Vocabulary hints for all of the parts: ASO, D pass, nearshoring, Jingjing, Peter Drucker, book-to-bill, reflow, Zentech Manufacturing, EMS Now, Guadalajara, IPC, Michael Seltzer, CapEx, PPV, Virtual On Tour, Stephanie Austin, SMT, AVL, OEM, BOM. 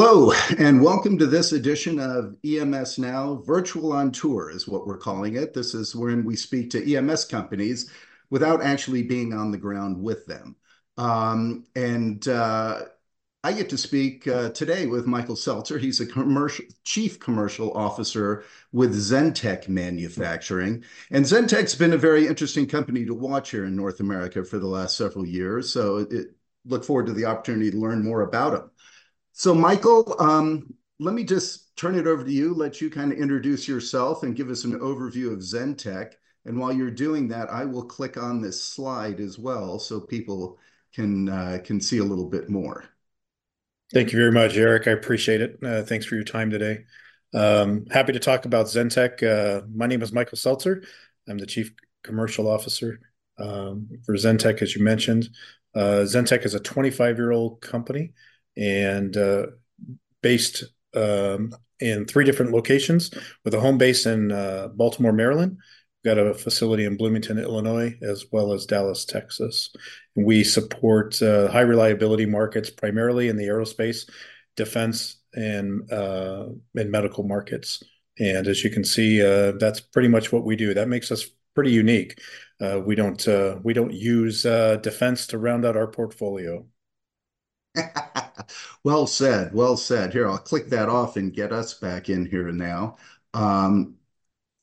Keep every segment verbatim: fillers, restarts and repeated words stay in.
Hello, and welcome to this edition of E M S Now, Virtual On Tour is what we're calling it. This is when we speak to E M S companies without actually being on the ground with them. Um, and uh, I get to speak uh, today with Michael Seltzer. He's a commercial, chief commercial officer with Zentech Manufacturing. And Zentech's been a very interesting company to watch here in North America for the last several years. So it, look forward to the opportunity to learn more about them. So Michael, um, let me just turn it over to you, let you kind of introduce yourself and give us an overview of Zentech. And while you're doing that, I will click on this slide as well so people can, uh, can see a little bit more. Thank you very much, Eric. I appreciate it. Uh, thanks for your time today. Um, happy to talk about Zentech. Uh, my name is Michael Seltzer. I'm the Chief Commercial Officer um, for Zentech, as you mentioned. Uh, Zentech is a twenty-five-year-old company, and uh, based um, in three different locations, with a home base in uh, Baltimore, Maryland. We've got a facility in Bloomington, Illinois, as well as Dallas, Texas. And we support uh, high reliability markets, primarily in the aerospace, defense, and, uh, and medical markets. And as you can see, uh, that's pretty much what we do. That makes us pretty unique. Uh, we don't uh, we don't use uh, defense to round out our portfolio. Well said. Well said. Here, I'll click that off and get us back in here now. Um,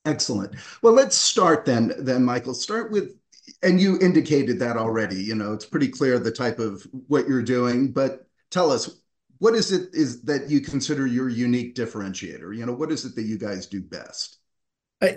excellent. Well, let's start then, then, Michael. Start with, and you indicated that already, you know, it's pretty clear the type of what you're doing, but tell us, what is it is that you consider your unique differentiator? You know, what is it that you guys do best?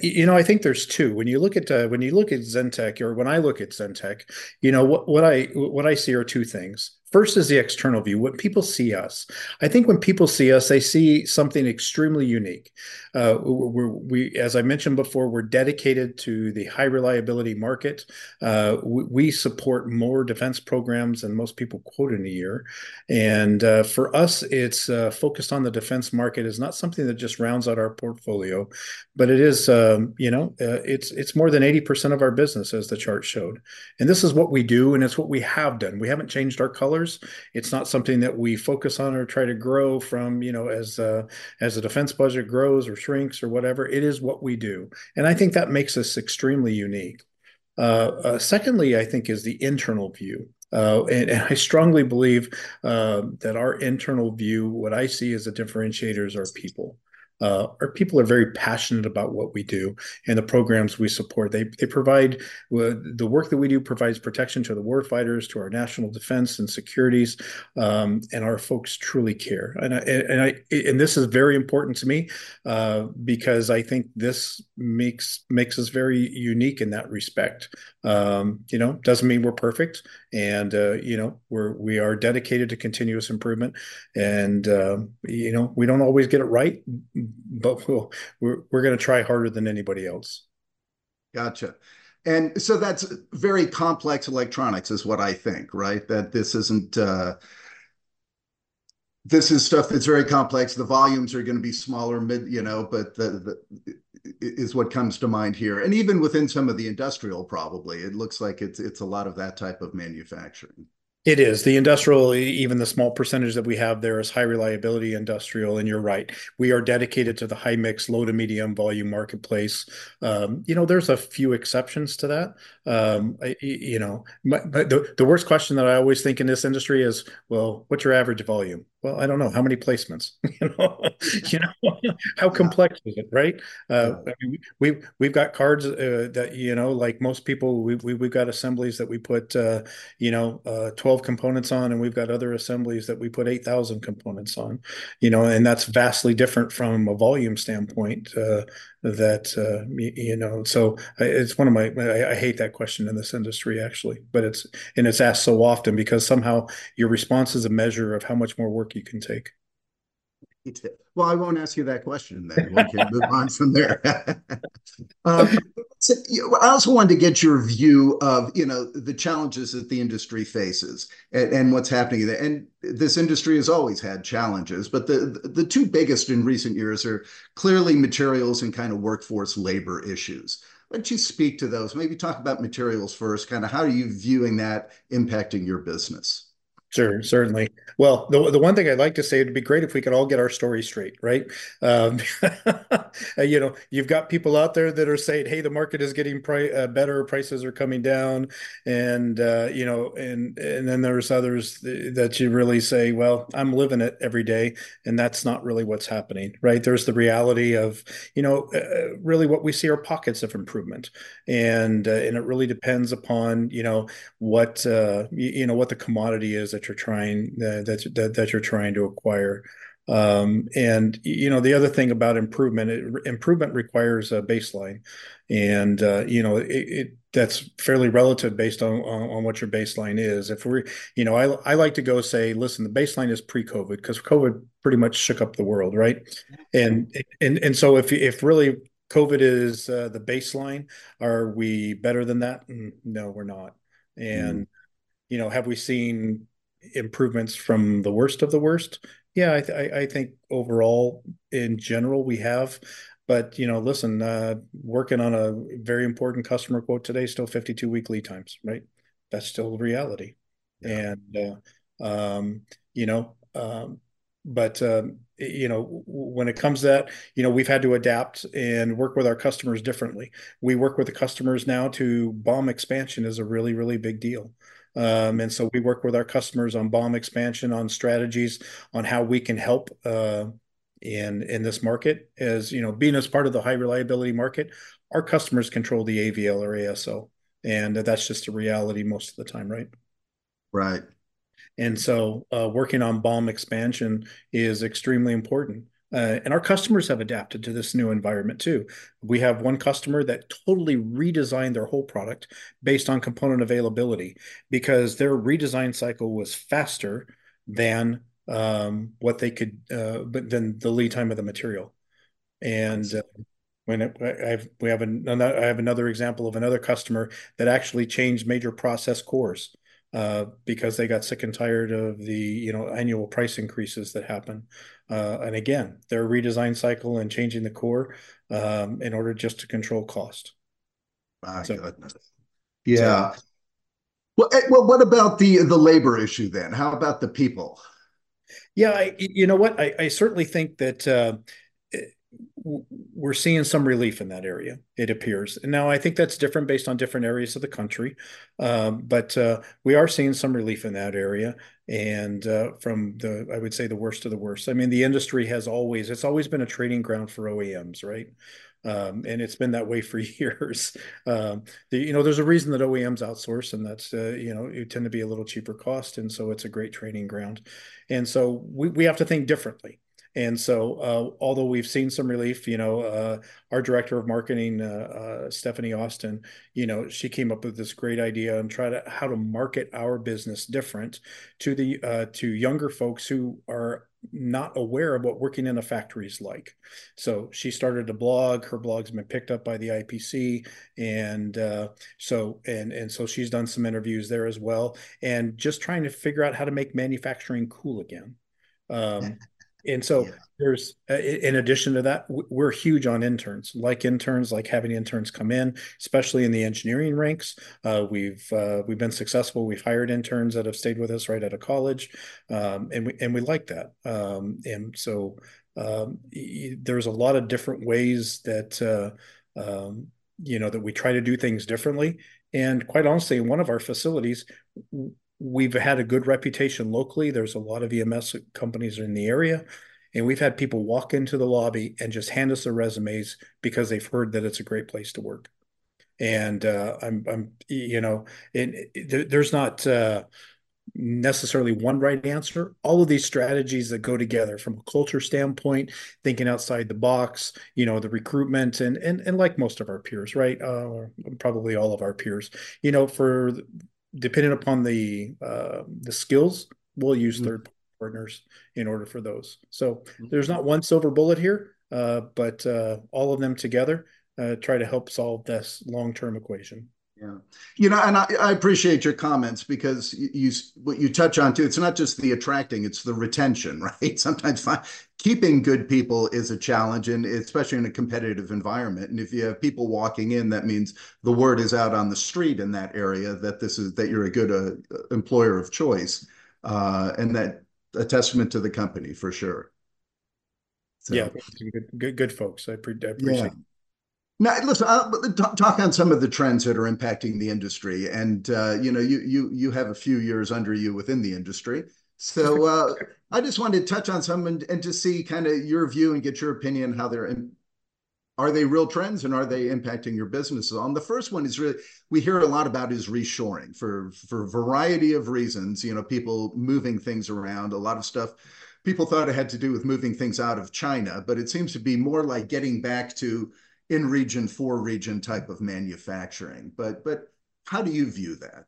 You know, I think there's two. When you look at uh, when you look at Zentech, or when I look at Zentech, you know what, what I what I see are two things. First is the external view. When people see us, I think when people see us, they see something extremely unique. Uh, we're, we, as I mentioned before, we're dedicated to the high reliability market. Uh, we, we support more defense programs than most people quote in a year. And uh, for us, it's uh, focused on the defense market. It's not something that just rounds out our portfolio, but it is, um, you know, uh, it's it's more than eighty percent of our business, as the chart showed. And this is what we do, and it's what we have done. We haven't changed our color. It's not something that we focus on or try to grow from, you know, as uh, as the defense budget grows or shrinks or whatever. It is what we do. And I think that makes us extremely unique. Uh, uh, secondly, I think, is the internal view. Uh, and, and I strongly believe uh, that our internal view, what I see as the differentiators, are people. Uh, our people are very passionate about what we do and the programs we support. They they provide uh, the work that we do provides protection to the warfighters, to our national defense and securities, um, and our folks truly care. And I, and I and this is very important to me uh, because I think this makes makes us very unique in that respect. Um, you know, doesn't mean we're perfect, and uh, you know, we're we are dedicated to continuous improvement, and uh, you know, we don't always get it right. But we'll, we're, we're going to try harder than anybody else. Gotcha. And so that's very complex electronics is what I think, right? That this isn't, uh, this is stuff that's very complex. The volumes are going to be smaller, mid, you know, but the, the is what comes to mind here. And even within some of the industrial, probably, it looks like it's, it's a lot of that type of manufacturing. It is. The industrial, even the small percentage that we have there, is high reliability industrial, and you're right. We are dedicated to the high mix, low to medium volume marketplace. Um, you know, there's a few exceptions to that. Um, I, you know, my, my, the, the worst question that I always think in this industry is, well, what's your average volume? Well, I don't know. How many placements? you know, you know, how complex is it, right? Uh, I mean, we we've got cards uh, that, you know, like most people, we, we we've got assemblies that we put, uh, you know, uh, twelve components on, and we've got other assemblies that we put eight thousand components on, you know, and that's vastly different from a volume standpoint. Uh, that uh, you know, so it's one of my I, I hate that question in this industry, actually, but it's and it's asked so often because somehow your response is a measure of how much more work you can take. Well, I won't ask you that question then. We can move on from there. um, so, you know, I also wanted to get your view of, you know, the challenges that the industry faces and, and what's happening there. And this industry has always had challenges, but the, the the two biggest in recent years are clearly materials and kind of workforce labor issues. Why don't you speak to those? Maybe talk about materials first, kind of how are you viewing that impacting your business? Sure, certainly. Well, the the one thing I'd like to say, it'd be great if we could all get our story straight, right? Um, you know, you've got people out there that are saying, "Hey, the market is getting pri- uh, better, prices are coming down," and uh, you know, and and then there's others th- that you really say, "Well, I'm living it every day," and that's not really what's happening, right? There's the reality of, you know, uh, really what we see are pockets of improvement, and uh, and it really depends upon, you know, what uh, you, you know what the commodity is that you're trying uh, that, that that you're trying to acquire, um, and you know the other thing about improvement, it, improvement requires a baseline, and uh, you know it, it that's fairly relative based on, on on what your baseline is. If we're, you know, I I like to go say, listen, the baseline is pre-COVID, because COVID pretty much shook up the world, right? And and and so if if really COVID is uh, the baseline, are we better than that? No, we're not. And mm. you know, have we seen improvements from the worst of the worst? Yeah, I, th- I think overall, in general, we have. But, you know, listen, uh, working on a very important customer quote today, still fifty-two week lead times, right? That's still reality. Yeah. And, uh, um, you know, um, but, um, you know, when it comes to that, you know, we've had to adapt and work with our customers differently. We work with the customers now to B O M expansion is a really, really big deal. Um, and so we work with our customers on B O M expansion, on strategies, on how we can help uh, in in this market. As you know, being as part of the high reliability market, our customers control the A V L or A S O, and that's just a reality most of the time, right? Right. And so uh, working on B O M expansion is extremely important. Uh, and our customers have adapted to this new environment too. We have one customer that totally redesigned their whole product based on component availability, because their redesign cycle was faster than um, what they could, uh, but then the lead time of the material. And uh, when it, I've, we have another, I have another example of another customer that actually changed major process cores uh, because they got sick and tired of the, you know, annual price increases that happen. Uh, and again, their redesign cycle and changing the core um, in order just to control cost. My so, goodness. Yeah. So, well, well, what about the, the labor issue then? How about the people? Yeah. I, you know what? I, I certainly think that, uh, we're seeing some relief in that area, it appears. Now, I think that's different based on different areas of the country, um, but uh, we are seeing some relief in that area. And uh, from the, I would say the worst of the worst. I mean, the industry has always, it's always been a training ground for O E Ms, right? Um, and it's been that way for years. Um, the, you know, there's a reason that O E Ms outsource, and that's, uh, you know, it tend to be a little cheaper cost. And so it's a great training ground. And so we, we have to think differently. And so, uh, although we've seen some relief, you know, uh, our director of marketing, uh, uh, Stephanie Austin, you know, she came up with this great idea and try to how to market our business different to the uh, to younger folks who are not aware of what working in a factory is like. So she started a blog. Her blog's been picked up by the I P C, and uh, so and and so she's done some interviews there as well, and just trying to figure out how to make manufacturing cool again. Um, And so yeah. there's, in addition to that, we're huge on interns, like interns, like having interns come in, especially in the engineering ranks. Uh, we've uh, we've been successful. We've hired interns that have stayed with us right out of college, um, and we and we like that. Um, and so um, there's a lot of different ways that uh, um, you know that we try to do things differently. And quite honestly, in one of our facilities, we've had a good reputation locally. There's a lot of E M S companies in the area, and we've had people walk into the lobby and just hand us their resumes because they've heard that it's a great place to work. And uh, I'm, I'm, you know, it, it, there's not uh, necessarily one right answer. All of these strategies that go together from a culture standpoint, thinking outside the box, you know, the recruitment and and and like most of our peers, right? Uh, probably all of our peers, you know, for depending upon the uh, the skills, we'll use mm-hmm. third partners in order for those. So mm-hmm. there's not one silver bullet here, uh, but uh, all of them together uh, try to help solve this long-term equation. Yeah, you know, and I, I appreciate your comments, because you, you what you touch on too. It's not just the attracting; it's the retention, right? Sometimes find, keeping good people is a challenge, and especially in a competitive environment. And if you have people walking in, that means the word is out on the street in that area that this is that you're a good uh, employer of choice. uh, and that a testament to the company for sure. So, yeah, good, good, good folks. I, pre I appreciate. Yeah. Now, listen, I'll talk on some of the trends that are impacting the industry, and uh, you know, you you you have a few years under you within the industry, so uh, I just wanted to touch on some and, and to see kind of your view and get your opinion how they're in, are they real trends and are they impacting your businesses. On the first one is really we hear a lot about is reshoring for for a variety of reasons. You know, people moving things around, a lot of stuff. People thought it had to do with moving things out of China, but it seems to be more like getting back to in region for region type of manufacturing. But but how do you view that?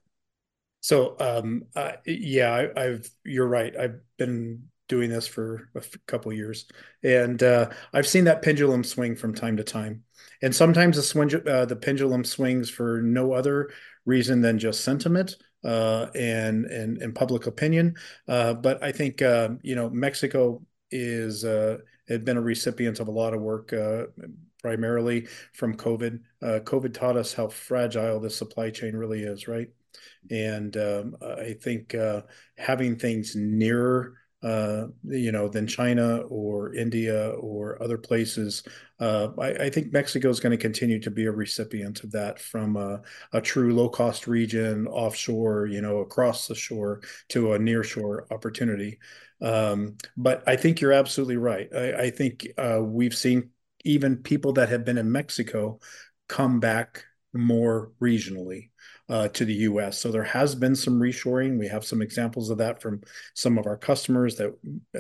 So um, uh, yeah, I, I've you're right. I've been doing this for a couple of years, and uh, I've seen that pendulum swing from time to time. And sometimes the swing, uh, the pendulum swings for no other reason than just sentiment uh, and and and public opinion. Uh, but I think uh, you know Mexico is uh, had been a recipient of a lot of work. Uh, primarily from COVID. Uh, COVID taught us how fragile the supply chain really is, right? And um, I think uh, having things nearer, uh, you know, than China or India or other places, uh, I, I think Mexico is going to continue to be a recipient of that from a, a true low-cost region offshore, you know, across the shore to a nearshore opportunity. Um, but I think you're absolutely right. I, I think uh, we've seen even people that have been in Mexico come back more regionally uh, to the U S. So there has been some reshoring. We have some examples of that from some of our customers that,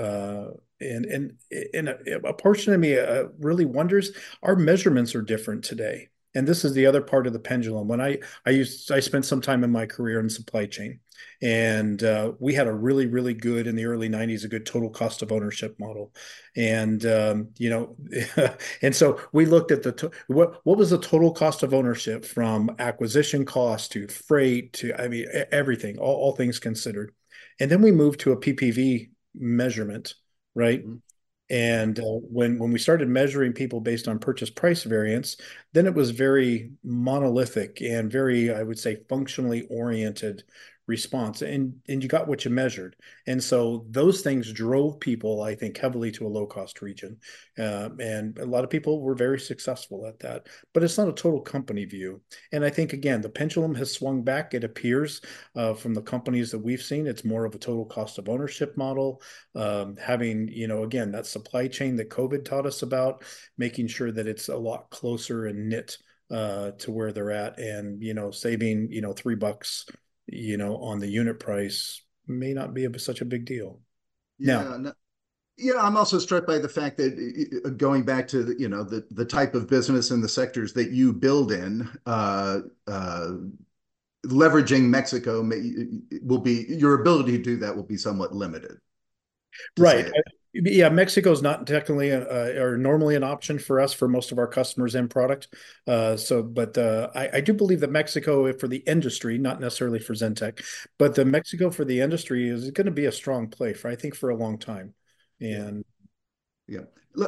uh, and, and, and a, a portion of me uh, really wonders, our measurements are different today. And this is the other part of the pendulum. When I I used I spent some time in my career in supply chain, and uh, we had a really really good in the early nineties a good total cost of ownership model, and um, you know, and so we looked at the what what was the total cost of ownership from acquisition cost to freight to I mean everything all, all things considered, and then we moved to a P P V measurement, right? Mm-hmm. And uh, when, when we started measuring people based on purchase price variance, then it was very monolithic and very, I would say, functionally oriented response. And, and you got what you measured. And so those things drove people, I think, heavily to a low-cost region. Uh, and a lot of people were very successful at that. But it's not a total company view. And I think, again, the pendulum has swung back. It appears uh, from the companies that we've seen, it's more of a total cost of ownership model. Um, having, you know, again, that supply chain that COVID taught us about, making sure that it's a lot closer and knit uh, to where they're at, and, you know, saving, you know, three bucks you know, on the unit price may not be a, such a big deal. Yeah, now, no, you know, I'm also struck by the fact that going back to the, you know the the type of business and the sectors that you build in, uh, uh, leveraging Mexico may, will be your ability to do that will be somewhat limited. Right. Yeah, Mexico is not technically uh, or normally an option for us for most of our customers and product. Uh, so, but uh, I, I do believe that Mexico for the industry, not necessarily for Zentech, but the Mexico for the industry is going to be a strong play for I think for a long time. And yeah,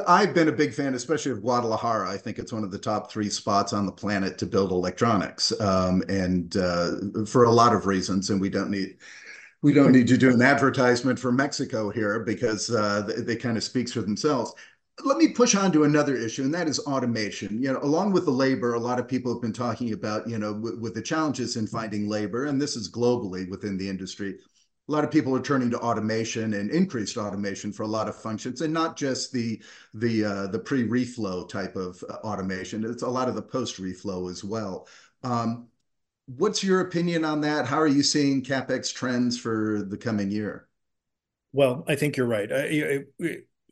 I've been a big fan, especially of Guadalajara. I think it's one of the top three spots on the planet to build electronics, um, and uh, for a lot of reasons. And we don't need. We don't need to do an advertisement for Mexico here because uh, they, they kind of speaks for themselves. Let me push on to another issue, and that is automation. You know, along with the labor, a lot of people have been talking about, you know, with the challenges in finding labor, and this is globally within the industry. A lot of people are turning to automation and increased automation for a lot of functions, and not just the the uh, the pre-reflow type of automation. It's a lot of the post-reflow as well. Um, What's your opinion on that? How are you seeing CapEx trends for the coming year? Well, I think you're right. I, I,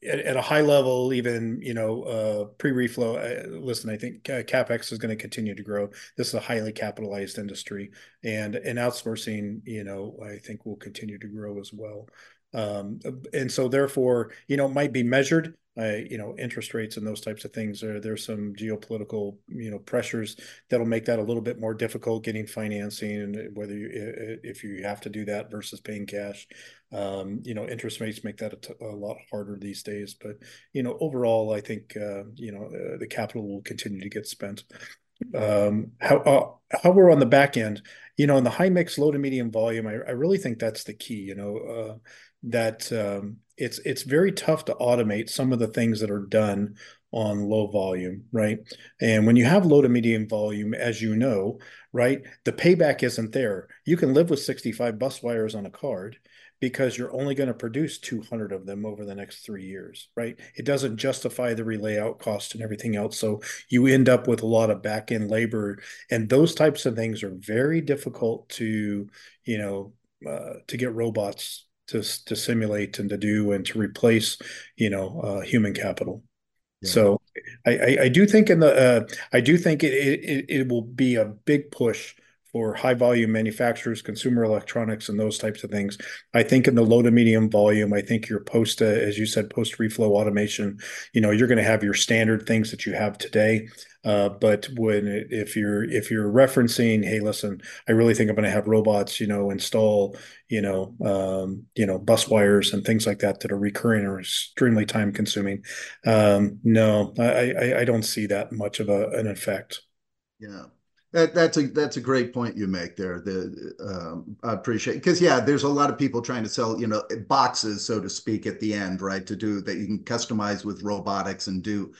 at, at a high level, even, you know, uh, pre-reflow, uh, listen, I think uh, CapEx is going to continue to grow. This is a highly capitalized industry, and, and outsourcing, you know, I think will continue to grow as well. Um, and so therefore, you know, it might be measured. Uh, you know, interest rates and those types of things. Are, there's some geopolitical, you know, pressures that'll make that a little bit more difficult getting financing, and whether you, if you have to do that versus paying cash, um, you know, interest rates make that a, t a lot harder these days. But, you know, overall, I think, uh, you know, uh, the capital will continue to get spent. um, how uh, how we're on the back end, you know, in the high mix, low to medium volume. I, I really think that's the key, you know, uh, that um, it's it's very tough to automate some of the things that are done on low volume, right? And when you have low to medium volume, as you know, right, the payback isn't there. You can live with sixty-five bus wires on a card because you're only going to produce two hundred of them over the next three years, right? It doesn't justify the relayout cost and everything else. So you end up with a lot of back-end labor, and those types of things are very difficult to, you know, uh, to get robots to, to simulate and to do and to replace, you know, uh, human capital. Yeah. So I, I, I do think in the uh, I do think it, it it will be a big push for high volume manufacturers, consumer electronics, and those types of things. I think in the low to medium volume, I think your post, uh, as you said, post reflow automation, you know, you're going to have your standard things that you have today. Uh, but when it, if you're if you're referencing, hey, listen, I really think I'm going to have robots, you know, install, you know, um, you know, bus wires and things like that that are recurring or extremely time consuming. Um, no, I, I I don't see that much of a, an effect. Yeah. That, that's a that's a great point you make there. The um, I appreciate, because yeah, there's a lot of people trying to sell, you know, boxes, so to speak, at the end, right? To do that, you can customize with robotics and do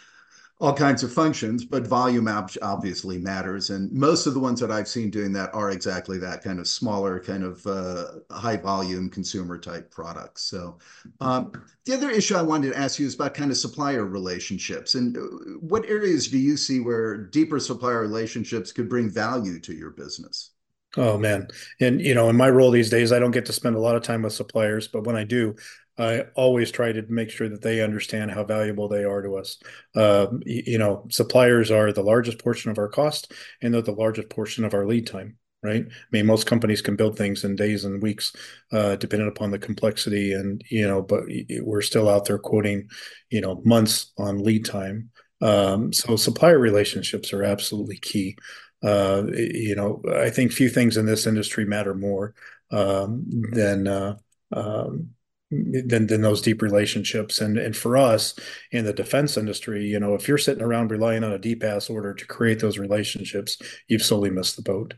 all kinds of functions, but volume obviously matters. And most of the ones that I've seen doing that are exactly that kind of smaller, kind of uh, high volume consumer type products. So um, the other issue I wanted to ask you is about kind of supplier relationships, and what areas do you see where deeper supplier relationships could bring value to your business? Oh man. And you know, in my role these days, I don't get to spend a lot of time with suppliers, but when I do, I always try to make sure that they understand how valuable they are to us. Uh, you know, suppliers are the largest portion of our cost, and they're the largest portion of our lead time, right? I mean, most companies can build things in days and weeks, uh, depending upon the complexity. And, you know, but we're still out there quoting, you know, months on lead time. Um, so supplier relationships are absolutely key. Uh, you know, I think few things in this industry matter more um, than uh, um Than, than those deep relationships. And and for us in the defense industry, you know, if you're sitting around relying on a D pass order to create those relationships, you've solely missed the boat.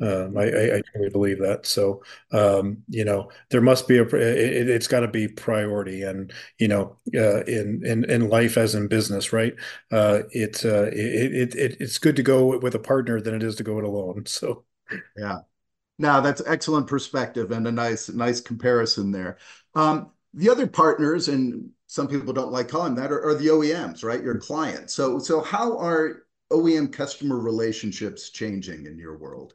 Um, I, I, I truly believe that. So, um, you know, there must be a, it, it's gotta be priority. And, you know, uh, in, in, in life as in business, right. Uh, it's, uh, it, it, it's good to go with a partner than it is to go it alone. So, yeah. No, that's excellent perspective and a nice, nice comparison there. Um, the other partners, and some people don't like calling that, are, are the O E Ms, right? Your clients. So, so how are O E M customer relationships changing in your world?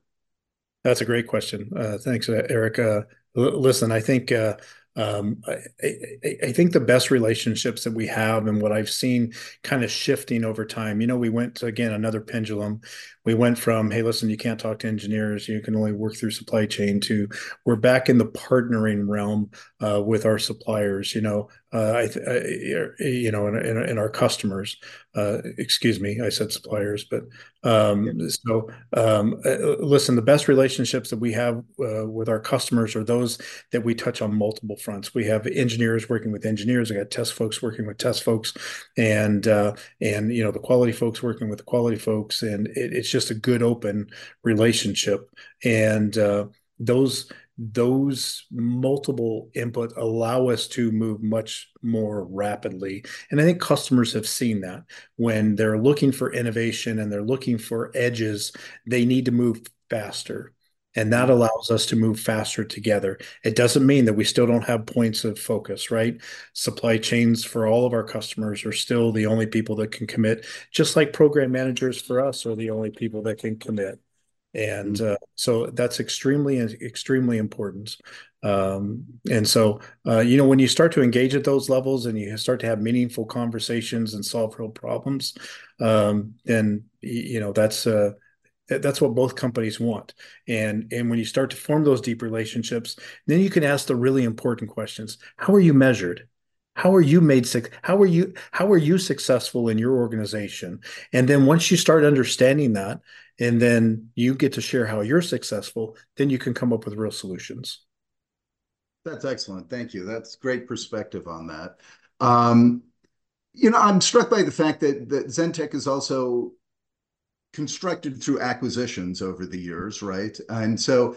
That's a great question. Uh, thanks, Eric. Uh, l- listen, I think uh, um, I, I, I think the best relationships that we have, and what I've seen kind of shifting over time. You know, we went to, again, another pendulum. We went from, hey, listen, you can't talk to engineers, you can only work through supply chain, to we're back in the partnering realm uh, with our suppliers. You know, uh, I, th- I, you know, and, and, and our customers. Uh, excuse me, I said suppliers, but um, yeah. so um, uh, listen, the best relationships that we have uh, with our customers are those that we touch on multiple fronts. We have engineers working with engineers. I got test folks working with test folks, and uh, and you know, the quality folks working with the quality folks, and it, it's just a good open relationship. And uh, those those multiple input allow us to move much more rapidly. And I think customers have seen that when they're looking for innovation and they're looking for edges, they need to move faster. And that allows us to move faster together. It doesn't mean that we still don't have points of focus, right? Supply chains for all of our customers are still the only people that can commit, just like program managers for us are the only people that can commit. And uh, so that's extremely, extremely important. Um, and so, uh, you know, when you start to engage at those levels and you start to have meaningful conversations and solve real problems, um, then, you know, that's uh, That's what both companies want. And, and when you start to form those deep relationships, then you can ask the really important questions. How are you measured? How are you made sick? How are you, how are you successful in your organization? And then once you start understanding that, and then you get to share how you're successful, then you can come up with real solutions. That's excellent. Thank you. That's great perspective on that. Um, you know, I'm struck by the fact that, that Zentech is also constructed through acquisitions over the years, right? And so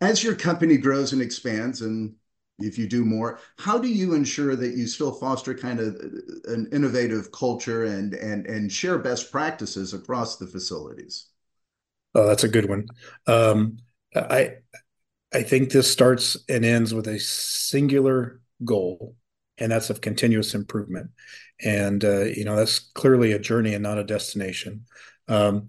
as your company grows and expands, and if you do more, how do you ensure that you still foster kind of an innovative culture and and and share best practices across the facilities? Oh, that's a good one. Um, I I think this starts and ends with a singular goal, and that's of continuous improvement. And uh, you know, that's clearly a journey and not a destination. Um,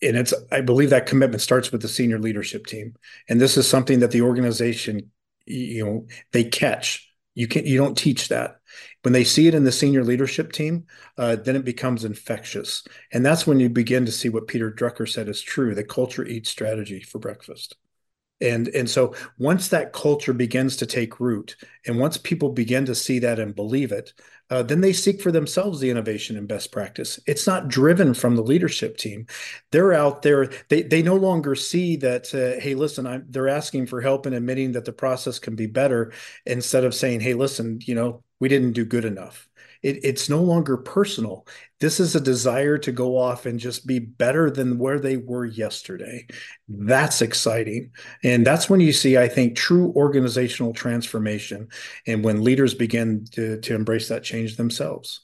and it's I believe that commitment starts with the senior leadership team, and this is something that the organization, you know, they catch. You can't, you don't teach that. When they see it in the senior leadership team, uh, then it becomes infectious. And that's when you begin to see what Peter Drucker said is true, the culture eats strategy for breakfast. And, and so once that culture begins to take root, and once people begin to see that and believe it, uh, then they seek for themselves the innovation and best practice. It's not driven from the leadership team. They're out there. They they no longer see that, uh, hey, listen, I'm, they're asking for help and admitting that the process can be better, instead of saying, hey, listen, you know, we didn't do good enough. It, it's no longer personal. This is a desire to go off and just be better than where they were yesterday. That's exciting. And that's when you see, I think, true organizational transformation, and when leaders begin to, to embrace that change themselves.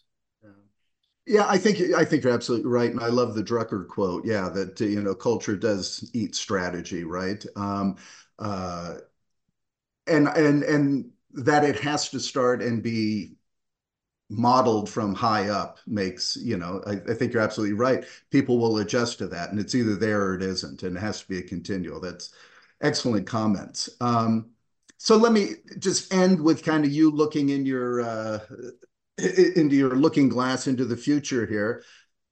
Yeah, I think I think you're absolutely right. And I love the Drucker quote. Yeah, that, you know, culture does eat strategy, right? Um, uh, and, and, and that it has to start and be modeled from high up makes, you know, I, I think you're absolutely right. People will adjust to that, and it's either there or it isn't, and it has to be a continual. That's excellent comments. Um, so let me just end with kind of you looking in your, uh, into your looking glass into the future here.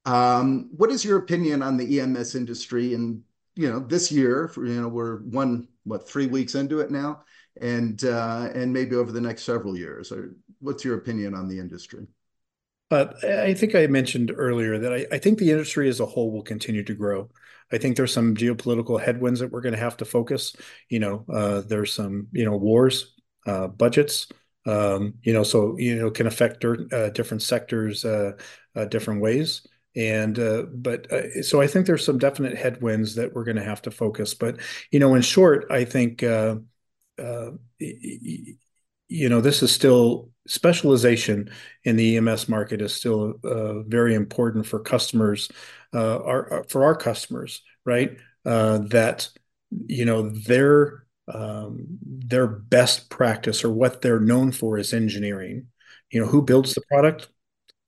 Um, what is your opinion on the E M S industry? And, you know, this year, for, you know, we're one, what, three weeks into it now? And uh, and maybe over the next several years, or what's your opinion on the industry? Uh, I think I mentioned earlier that I, I think the industry as a whole will continue to grow. I think there's some geopolitical headwinds that we're going to have to focus. You know, uh, there's some, you know, wars, uh, budgets. Um, you know, so you know can affect uh, different sectors, uh, uh, different ways. And, uh, but, uh, so I think there's some definite headwinds that we're going to have to focus. But, you know, in short, I think, uh, uh, you know, this is still specialization in the E M S market is still, uh, very important for customers, uh, our, for our customers, right. Uh, that, you know, their, um, their best practice or what they're known for is engineering. You know, who builds the product?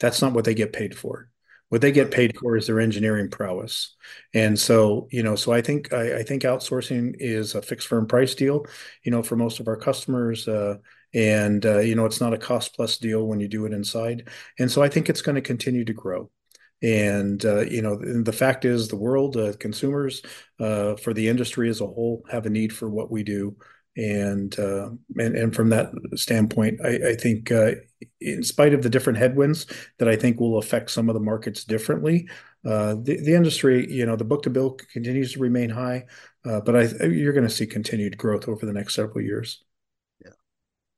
That's not what they get paid for. What they get paid for is their engineering prowess. And so, you know, so I think I, I think outsourcing is a fixed firm price deal, you know, for most of our customers. Uh, and, uh, you know, it's not a cost plus deal when you do it inside. And so I think it's going to continue to grow. And, uh, you know, the, the fact is the world, uh, consumers, uh, for the industry as a whole, have a need for what we do. And, uh, and and from that standpoint, I, I think uh, in spite of the different headwinds that I think will affect some of the markets differently, uh, the, the industry, you know, the book-to-bill continues to remain high, uh, but I, you're going to see continued growth over the next several years.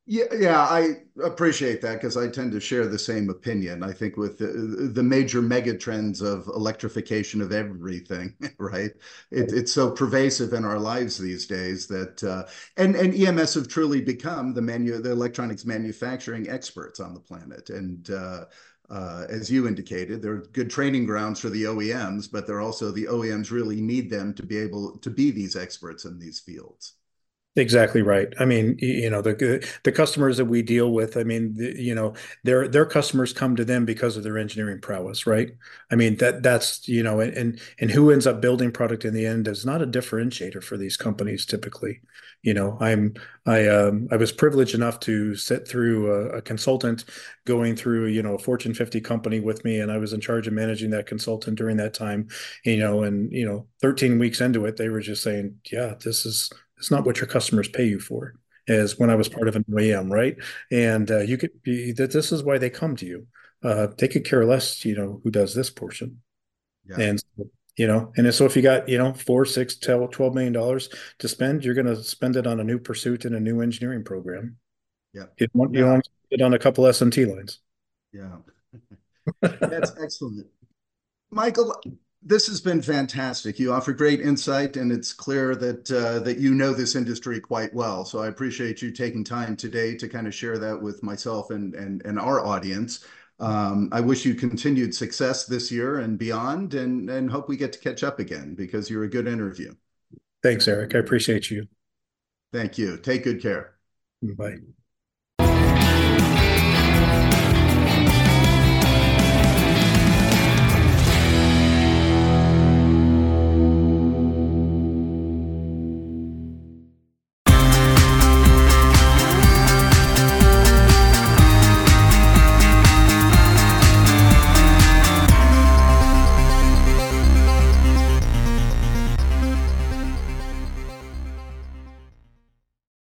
Yeah, yeah, yeah I appreciate that, because I tend to share the same opinion. I think with the, the major mega trends of electrification of everything, right? It, it's so pervasive in our lives these days that, uh, and, and E M S have truly become the manu the electronics manufacturing experts on the planet. And uh, uh, as you indicated, they're good training grounds for the O E Ms, but they're also, the O E Ms really need them to be able to be these experts in these fields. Exactly right. I mean, you know, the the customers that we deal with, I mean, the, you know, their their customers come to them because of their engineering prowess, right? I mean, that that's, you know, and and who ends up building product in the end is not a differentiator for these companies typically. You know, I'm I um, I was privileged enough to sit through a, a consultant going through, you know, a Fortune fifty company with me, and I was in charge of managing that consultant during that time. You know, and you know, thirteen weeks into it, they were just saying, yeah, this is. It's not what your customers pay you for, as when I was part of an O E M, right? And uh, you could be that this is why they come to you. Uh, they could care less, you know, who does this portion. Yeah. And, you know, and so if you got, you know, four, six, twelve million dollars to spend, you're going to spend it on a new pursuit and a new engineering program. Yeah. You don't, yeah. You don't want to spend it on a couple S M T lines. Yeah. That's excellent. Michael, this has been fantastic. You offer great insight, and it's clear that uh, that you know this industry quite well. So I appreciate you taking time today to kind of share that with myself and and, and our audience. Um, I wish you continued success this year and beyond, and, and hope we get to catch up again, because you're a good interview. Thanks, Eric. I appreciate you. Thank you. Take good care. Bye.